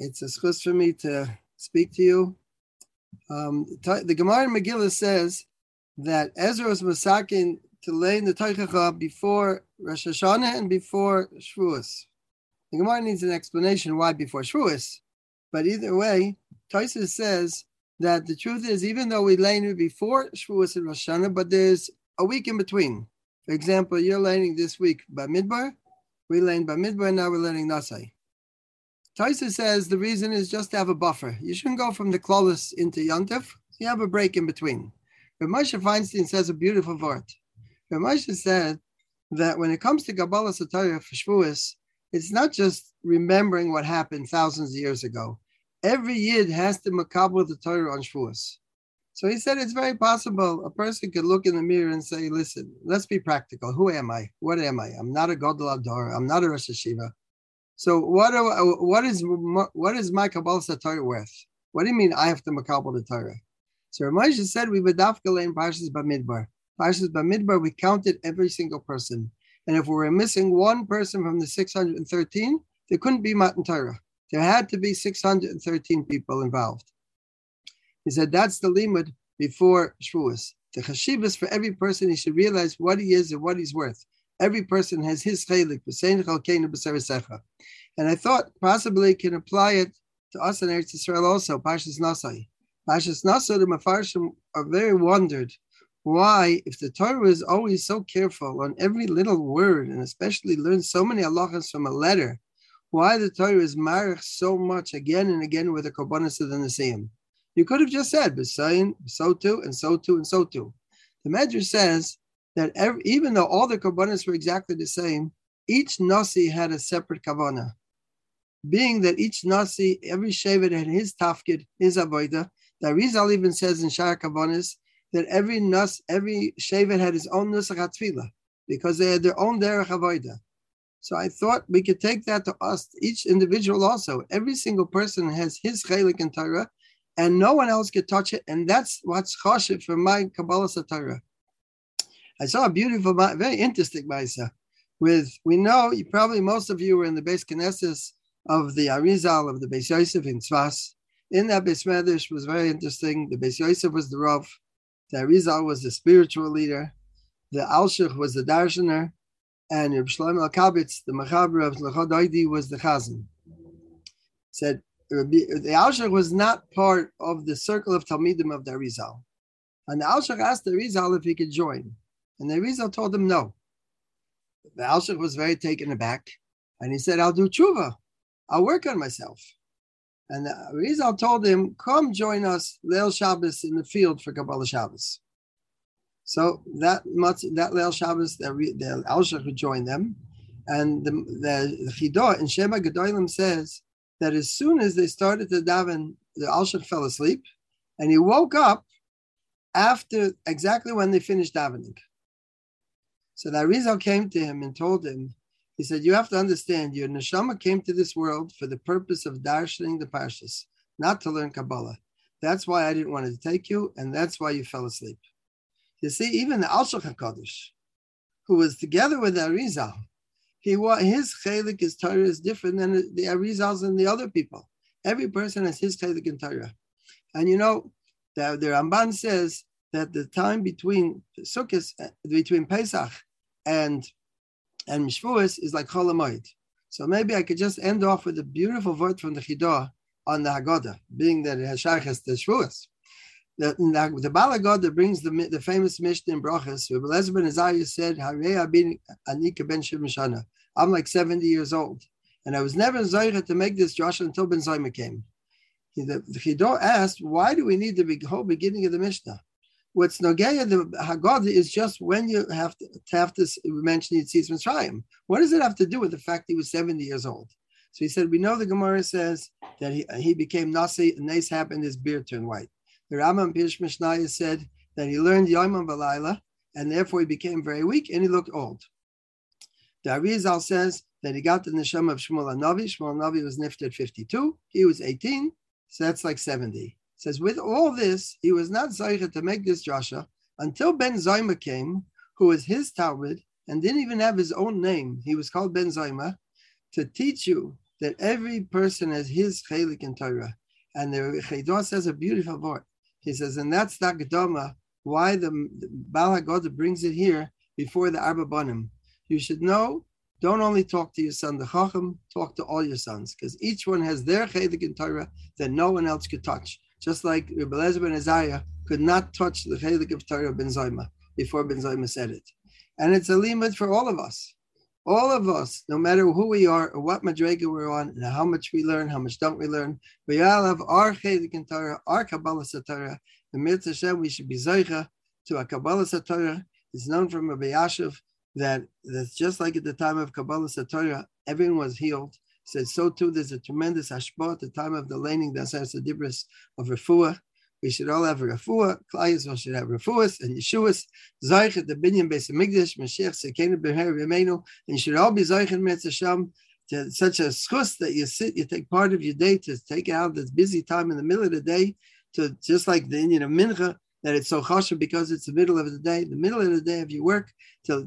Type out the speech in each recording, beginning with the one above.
It's a schus for me to speak to you. The Gemara in Megillah says that Ezra was masakin to lay in the Tochacha before Rosh Hashanah and before Shavuos. The Gemara needs an explanation why before Shavuos, but either way, Toysah says that the truth is, even though we lay in before Shavuos and Rosh Hashanah, but there's a week in between. For example, you're learning this week bamidbar, we learned bamidbar, now we're learning Nasai. Tyson says the reason is just to have a buffer. You shouldn't go from the Klolus into Yontef. So you have a break in between. But Moshe Feinstein says a beautiful word. But Moshe said that when it comes to Gabal HaSatariah for Shavuos, it's not just remembering what happened thousands of years ago. Every yid has to makabel the Torah on Shavuos. So he said it's very possible a person could look in the mirror and say, listen, let's be practical. Who am I? What am I? I'm not a Godel Ador. I'm not a Rosh Hashivah. So what is my Kabbalah Torah worth? What do you mean I have to makabel the Torah? So Ramayashi said we bedafka lein parshas bamidbar. Parshas bamidbar, we counted every single person, and if we were missing one person from the 613, there couldn't be Matan Torah. There had to be 613 people involved. He said that's the limud before Shavuos. The Chashivas for every person, he should realize what he is and what he's worth. Every person has his chelik. And I thought possibly can apply it to us in Eretz Yisrael also, Parshas Nasai. Parshas Nasai, the Mefarshim are very wondered why, if the Torah is always so careful on every little word, and especially learns so many halachas from a letter, why the Torah is marich so much again and again with the korbanos of the Nesiim. You could have just said, b'sayin, so too, and so too, and so too. The Medrash says that even though all the kavanas were exactly the same, each nasi had a separate kavana. Being that each nasi, every shevet had his tafkid, his avodah. The Rizal even says in Shara Kavanas that every shevet had his own nusach hatfilah because they had their own derech avodah. So I thought we could take that to us, each individual also. Every single person has his chelik in Torah, and no one else could touch it. And that's what's chashiv for my Kabbalah Torah. I saw a beautiful, very interesting Maisa. We know you probably, most of you were in the Beis Knesses of the Arizal of the Beis Yosef in Tzvas. In that Beis Medrash was very interesting. The Beis Yosef was the Rav. The Arizal was the spiritual leader. The Alshich was the Darshaner. And Reb Shlomo Al-Kabitz, the Mechaber of L'chod Oidi, was the Chazan. Said the Alshich was not part of the circle of Talmidim of the Arizal. And the Alshich asked the Arizal if he could join. And the Rizal told him no. The Alshich was very taken aback. And he said, I'll do tshuva. I'll work on myself. And the Rizal told him, come join us Leil Shabbos in the field for Kabbalah Shabbos. So that Leil Shabbos, the Alshich would join them. And the Chidah in Shema Gedolim says that as soon as they started to daven, the Alshich fell asleep. And he woke up after exactly when they finished davening. So the Arizal came to him and told him, he said, you have to understand, your neshama came to this world for the purpose of darshaning the parshas, not to learn Kabbalah. That's why I didn't want to take you, and that's why you fell asleep. You see, even the Alshich HaKadosh, who was together with the Arizal, his chelik, his Torah is different than the Arizals and the other people. Every person has his chelik in Torah. And you know, the Ramban says that the time between Sukkot, between Pesach and Shavuos is like Chol HaMoed. So maybe I could just end off with a beautiful word from the Chidah on the Haggadah, being that it has Shaychus to Shavuos. The Baal Haggadah brings the famous Mishnah in Brachos, where Elazar ben Azariah said, Harei Abin Ani Keben Shivim Shana. I'm like 70 years old, and I was never Zoycha to make this drasha until Ben Zayma came. The Chidah asked, why do we need the whole beginning of the Mishnah? What's Nogeya, the Haggadah, is just when you have to mention Yitzis Mitzrayim. What does it have to do with the fact he was 70 years old? So he said, we know the Gemara says that he became nasi, and nais happened, his beard turned white. The Rambam Pirush Mishnayos said that he learned Yomam V'Laila, and therefore he became very weak, and he looked old. The Arizal says that he got the neshama of Shmuel HaNavi. Shmuel HaNavi was nifter 52. He was 18, so that's like 70. Says, with all this, he was not Zaycha to make this drasha until Ben Zayma came, who was his Talmud, and didn't even have his own name. He was called Ben Zayma, to teach you that every person has his chelik in Torah. And the Chidor says a beautiful word. He says, and that's that Gedama, why the Baal HaGodah brings it here before the Arba Bonim. You should know, don't only talk to your son, the Chacham, talk to all your sons, because each one has their chelik in Torah that no one else could touch. Just like Rebbe Eliezer ben Azariah could not touch the chelik of Torah ben Zayma before ben Zayma said it. And it's a limud for all of us. All of us, no matter who we are, or what madrega we're on, and how much we learn, how much don't we learn, we all have our chelik in Torah, our Kabbalah Satara. And Mitzvah Hashem, we should be Zoicha to a Kabbalah Satara. It's known from Rabbi Yashiv that's just like at the time of Kabbalah Satara, everyone was healed. Says so too, there's a tremendous hashpah at the time of the laning, the Aseret Dibros of Refuah. We should all have Refuah. Klal Yisrael should have Refuahs and Yeshuas. Zoich at the Binyan Beis Hamikdash, Mashiach Sekenu B'Her V'Meinu, and you should all be Zoich in Mitzvah Hashem to such a schus that you take part of your day to take out this busy time in the middle of the day, to just like the Indian of Mincha, that it's so chashuv because it's the middle of the day, of your work, to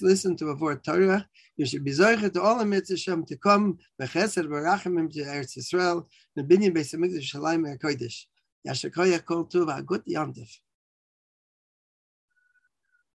listen to Avor Torah. You should be zoicha to all the mitzvot Hashem to come bechesed barachimim to Eretz Yisrael, the binyan beis hamikdash shalayim kodesh. Yashar koyach kol tuv hagut Yontef.